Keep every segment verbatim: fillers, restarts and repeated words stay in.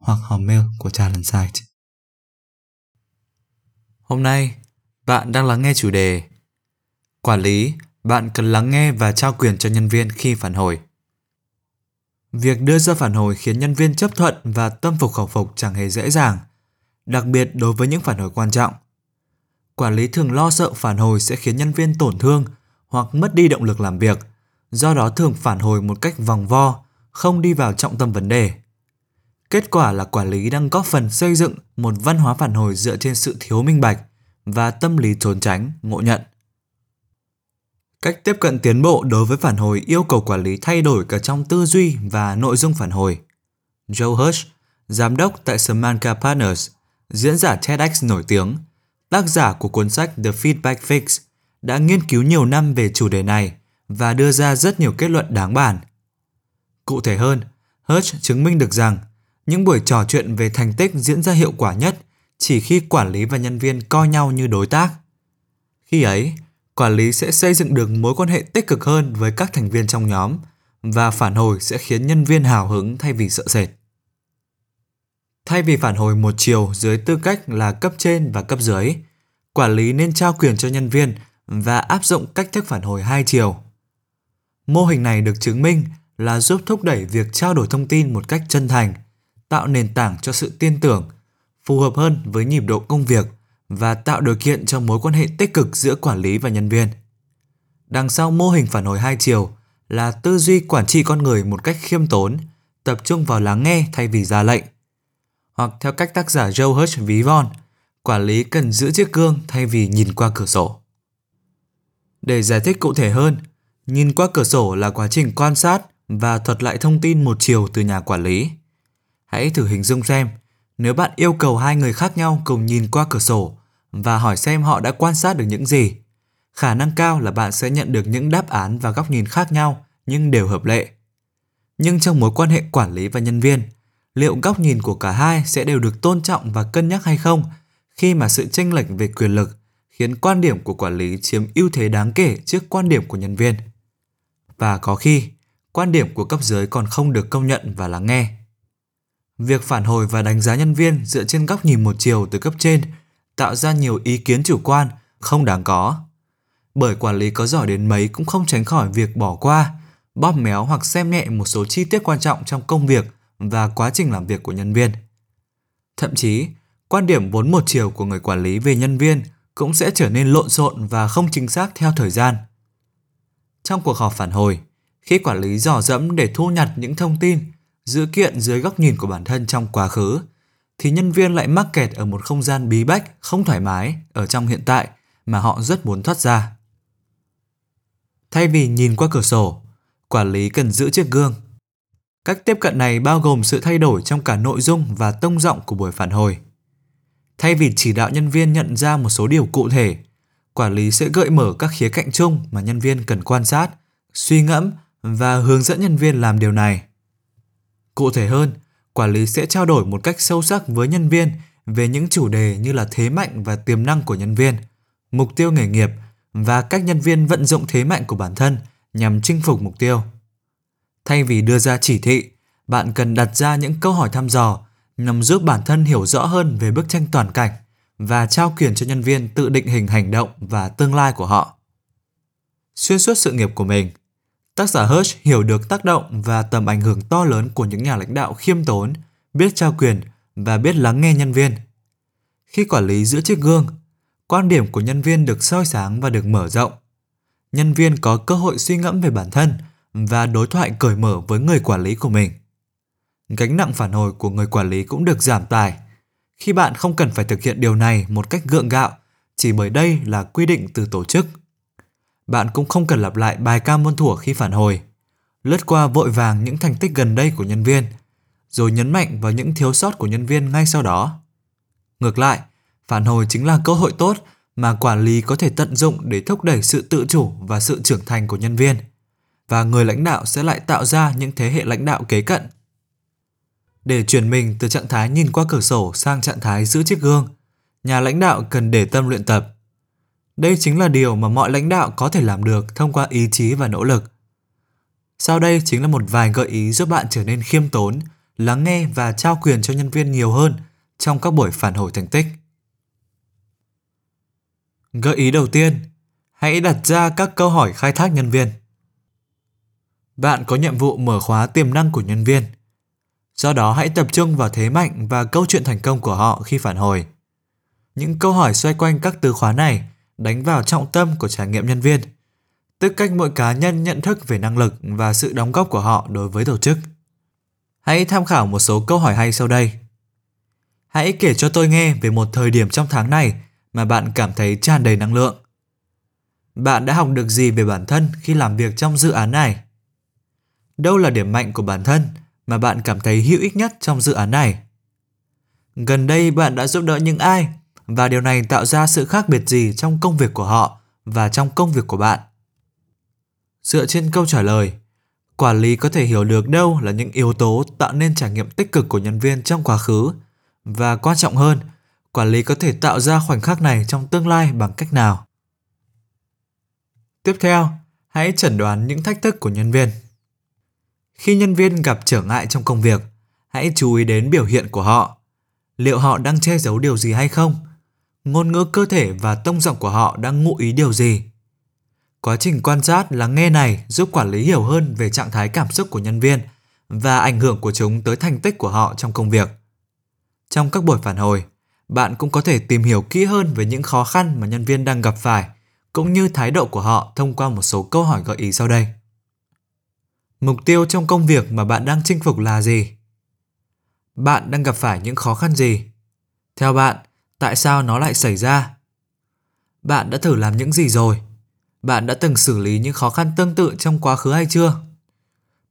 hoặc hòm mail của Talentside. Hôm nay, bạn đang lắng nghe chủ đề Quản lý, bạn cần lắng nghe và trao quyền cho nhân viên khi phản hồi. Việc đưa ra phản hồi khiến nhân viên chấp thuận và tâm phục khẩu phục chẳng hề dễ dàng, đặc biệt đối với những phản hồi quan trọng. Quản lý thường lo sợ phản hồi sẽ khiến nhân viên tổn thương hoặc mất đi động lực làm việc, do đó thường phản hồi một cách vòng vo, không đi vào trọng tâm vấn đề. Kết quả là quản lý đang góp phần xây dựng một văn hóa phản hồi dựa trên sự thiếu minh bạch và tâm lý trốn tránh, ngộ nhận. Cách tiếp cận tiến bộ đối với phản hồi yêu cầu quản lý thay đổi cả trong tư duy và nội dung phản hồi. Joe Hirsch, giám đốc tại Semaca Partners, diễn giả TEDx nổi tiếng, tác giả của cuốn sách The Feedback Fix, đã nghiên cứu nhiều năm về chủ đề này và đưa ra rất nhiều kết luận đáng bàn. Cụ thể hơn, Hirsch chứng minh được rằng những buổi trò chuyện về thành tích diễn ra hiệu quả nhất chỉ khi quản lý và nhân viên coi nhau như đối tác. Khi ấy, quản lý sẽ xây dựng được mối quan hệ tích cực hơn với các thành viên trong nhóm và phản hồi sẽ khiến nhân viên hào hứng thay vì sợ sệt. Thay vì phản hồi một chiều dưới tư cách là cấp trên và cấp dưới, quản lý nên trao quyền cho nhân viên và áp dụng cách thức phản hồi hai chiều. Mô hình này được chứng minh là giúp thúc đẩy việc trao đổi thông tin một cách chân thành, tạo nền tảng cho sự tin tưởng, phù hợp hơn với nhịp độ công việc và tạo điều kiện cho mối quan hệ tích cực giữa quản lý và nhân viên. Đằng sau mô hình phản hồi hai chiều là tư duy quản trị con người một cách khiêm tốn, tập trung vào lắng nghe thay vì ra lệnh. Hoặc theo cách tác giả Joe Hirsch ví von, quản lý cần giữ chiếc gương thay vì nhìn qua cửa sổ. Để giải thích cụ thể hơn, nhìn qua cửa sổ là quá trình quan sát và thuật lại thông tin một chiều từ nhà quản lý. Hãy thử hình dung xem, nếu bạn yêu cầu hai người khác nhau cùng nhìn qua cửa sổ và hỏi xem họ đã quan sát được những gì, khả năng cao là bạn sẽ nhận được những đáp án và góc nhìn khác nhau nhưng đều hợp lệ. Nhưng trong mối quan hệ quản lý và nhân viên, liệu góc nhìn của cả hai sẽ đều được tôn trọng và cân nhắc hay không khi mà sự chênh lệch về quyền lực khiến quan điểm của quản lý chiếm ưu thế đáng kể trước quan điểm của nhân viên? Và có khi, quan điểm của cấp dưới còn không được công nhận và lắng nghe. Việc phản hồi và đánh giá nhân viên dựa trên góc nhìn một chiều từ cấp trên tạo ra nhiều ý kiến chủ quan không đáng có. Bởi quản lý có giỏi đến mấy cũng không tránh khỏi việc bỏ qua, bóp méo hoặc xem nhẹ một số chi tiết quan trọng trong công việc và quá trình làm việc của nhân viên. Thậm chí, quan điểm vốn một chiều của người quản lý về nhân viên cũng sẽ trở nên lộn xộn và không chính xác theo thời gian. Trong cuộc họp phản hồi, khi quản lý dò dẫm để thu nhặt những thông tin, dữ kiện dưới góc nhìn của bản thân trong quá khứ, thì nhân viên lại mắc kẹt ở một không gian bí bách, không thoải mái ở trong hiện tại mà họ rất muốn thoát ra. Thay vì nhìn qua cửa sổ, quản lý cần giữ chiếc gương. Cách tiếp cận này bao gồm sự thay đổi trong cả nội dung và tông giọng của buổi phản hồi. Thay vì chỉ đạo nhân viên nhận ra một số điều cụ thể, quản lý sẽ gợi mở các khía cạnh chung mà nhân viên cần quan sát, suy ngẫm và hướng dẫn nhân viên làm điều này. Cụ thể hơn, quản lý sẽ trao đổi một cách sâu sắc với nhân viên về những chủ đề như là thế mạnh và tiềm năng của nhân viên, mục tiêu nghề nghiệp và cách nhân viên vận dụng thế mạnh của bản thân nhằm chinh phục mục tiêu. Thay vì đưa ra chỉ thị, bạn cần đặt ra những câu hỏi thăm dò nhằm giúp bản thân hiểu rõ hơn về bức tranh toàn cảnh và trao quyền cho nhân viên tự định hình hành động và tương lai của họ. Xuyên suốt sự nghiệp của mình, tác giả Hirsch hiểu được tác động và tầm ảnh hưởng to lớn của những nhà lãnh đạo khiêm tốn, biết trao quyền và biết lắng nghe nhân viên. Khi quản lý giữ chiếc gương, quan điểm của nhân viên được soi sáng và được mở rộng. Nhân viên có cơ hội suy ngẫm về bản thân và đối thoại cởi mở với người quản lý của mình. Gánh nặng phản hồi của người quản lý cũng được giảm tải, khi bạn không cần phải thực hiện điều này một cách gượng gạo chỉ bởi đây là quy định từ tổ chức. Bạn cũng không cần lặp lại bài ca muôn thuở khi phản hồi, lướt qua vội vàng những thành tích gần đây của nhân viên, rồi nhấn mạnh vào những thiếu sót của nhân viên ngay sau đó. Ngược lại, phản hồi chính là cơ hội tốt mà quản lý có thể tận dụng để thúc đẩy sự tự chủ và sự trưởng thành của nhân viên. Và người lãnh đạo sẽ lại tạo ra những thế hệ lãnh đạo kế cận. Để chuyển mình từ trạng thái nhìn qua cửa sổ sang trạng thái giữ chiếc gương, nhà lãnh đạo cần để tâm luyện tập. Đây chính là điều mà mọi lãnh đạo có thể làm được thông qua ý chí và nỗ lực. Sau đây chính là một vài gợi ý giúp bạn trở nên khiêm tốn, lắng nghe và trao quyền cho nhân viên nhiều hơn trong các buổi phản hồi thành tích. Gợi ý đầu tiên, hãy đặt ra các câu hỏi khai thác nhân viên. Bạn có nhiệm vụ mở khóa tiềm năng của nhân viên. Do đó hãy tập trung vào thế mạnh và câu chuyện thành công của họ khi phản hồi. Những câu hỏi xoay quanh các từ khóa này đánh vào trọng tâm của trải nghiệm nhân viên, tức cách mỗi cá nhân nhận thức về năng lực và sự đóng góp của họ đối với tổ chức. Hãy tham khảo một số câu hỏi hay sau đây. Hãy kể cho tôi nghe về một thời điểm trong tháng này mà bạn cảm thấy tràn đầy năng lượng. Bạn đã học được gì về bản thân khi làm việc trong dự án này? Đâu là điểm mạnh của bản thân mà bạn cảm thấy hữu ích nhất trong dự án này? Gần đây bạn đã giúp đỡ những ai và điều này tạo ra sự khác biệt gì trong công việc của họ và trong công việc của bạn? Dựa trên câu trả lời, quản lý có thể hiểu được đâu là những yếu tố tạo nên trải nghiệm tích cực của nhân viên trong quá khứ và quan trọng hơn, quản lý có thể tạo ra khoảnh khắc này trong tương lai bằng cách nào? Tiếp theo, hãy chẩn đoán những thách thức của nhân viên. Khi nhân viên gặp trở ngại trong công việc, hãy chú ý đến biểu hiện của họ. Liệu họ đang che giấu điều gì hay không? Ngôn ngữ cơ thể và tông giọng của họ đang ngụ ý điều gì? Quá trình quan sát lắng nghe này giúp quản lý hiểu hơn về trạng thái cảm xúc của nhân viên và ảnh hưởng của chúng tới thành tích của họ trong công việc. Trong các buổi phản hồi, bạn cũng có thể tìm hiểu kỹ hơn về những khó khăn mà nhân viên đang gặp phải, cũng như thái độ của họ thông qua một số câu hỏi gợi ý sau đây. Mục tiêu trong công việc mà bạn đang chinh phục là gì? Bạn đang gặp phải những khó khăn gì? Theo bạn, tại sao nó lại xảy ra? Bạn đã thử làm những gì rồi? Bạn đã từng xử lý những khó khăn tương tự trong quá khứ hay chưa?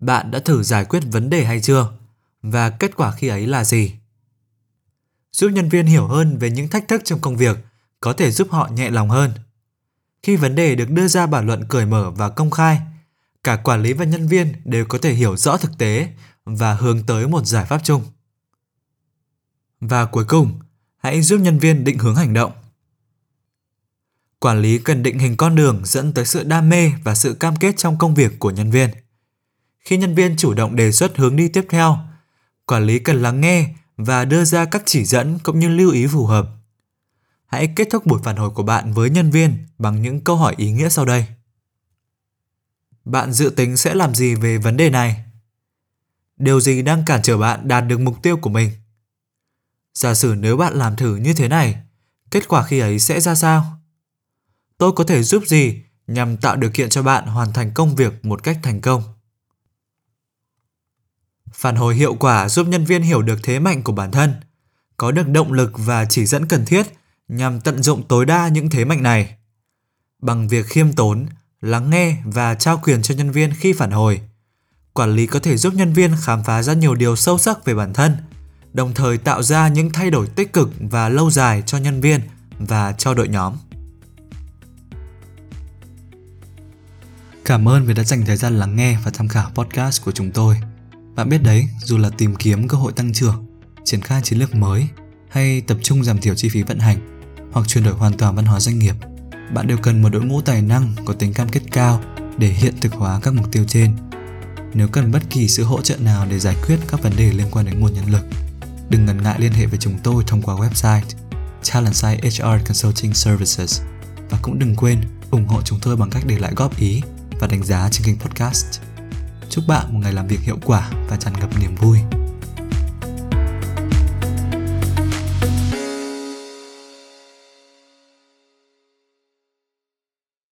Bạn đã thử giải quyết vấn đề hay chưa? Và kết quả khi ấy là gì? Giúp nhân viên hiểu hơn về những thách thức trong công việc có thể giúp họ nhẹ lòng hơn. Khi vấn đề được đưa ra bàn luận cởi mở và công khai, cả quản lý và nhân viên đều có thể hiểu rõ thực tế và hướng tới một giải pháp chung. Và cuối cùng, hãy giúp nhân viên định hướng hành động. Quản lý cần định hình con đường dẫn tới sự đam mê và sự cam kết trong công việc của nhân viên. Khi nhân viên chủ động đề xuất hướng đi tiếp theo, quản lý cần lắng nghe và đưa ra các chỉ dẫn cũng như lưu ý phù hợp. Hãy kết thúc buổi phản hồi của bạn với nhân viên bằng những câu hỏi ý nghĩa sau đây. Bạn dự tính sẽ làm gì về vấn đề này? Điều gì đang cản trở bạn đạt được mục tiêu của mình? Giả sử nếu bạn làm thử như thế này, kết quả khi ấy sẽ ra sao? Tôi có thể giúp gì nhằm tạo điều kiện cho bạn hoàn thành công việc một cách thành công? Phản hồi hiệu quả giúp nhân viên hiểu được thế mạnh của bản thân, có được động lực và chỉ dẫn cần thiết nhằm tận dụng tối đa những thế mạnh này. Bằng việc khiêm tốn, lắng nghe và trao quyền cho nhân viên khi phản hồi, quản lý có thể giúp nhân viên khám phá ra nhiều điều sâu sắc về bản thân, đồng thời tạo ra những thay đổi tích cực và lâu dài cho nhân viên và cho đội nhóm. Cảm ơn vì đã dành thời gian lắng nghe và tham khảo podcast của chúng tôi. Bạn biết đấy, dù là tìm kiếm cơ hội tăng trưởng, triển khai chiến lược mới hay tập trung giảm thiểu chi phí vận hành hoặc chuyển đổi hoàn toàn văn hóa doanh nghiệp, bạn đều cần một đội ngũ tài năng có tính cam kết cao để hiện thực hóa các mục tiêu trên. Nếu cần bất kỳ sự hỗ trợ nào để giải quyết các vấn đề liên quan đến nguồn nhân lực, đừng ngần ngại liên hệ với chúng tôi thông qua website Talentside hát rờ Consulting Services và cũng đừng quên ủng hộ chúng tôi bằng cách để lại góp ý và đánh giá trên kênh podcast. Chúc bạn một ngày làm việc hiệu quả và tràn ngập niềm vui.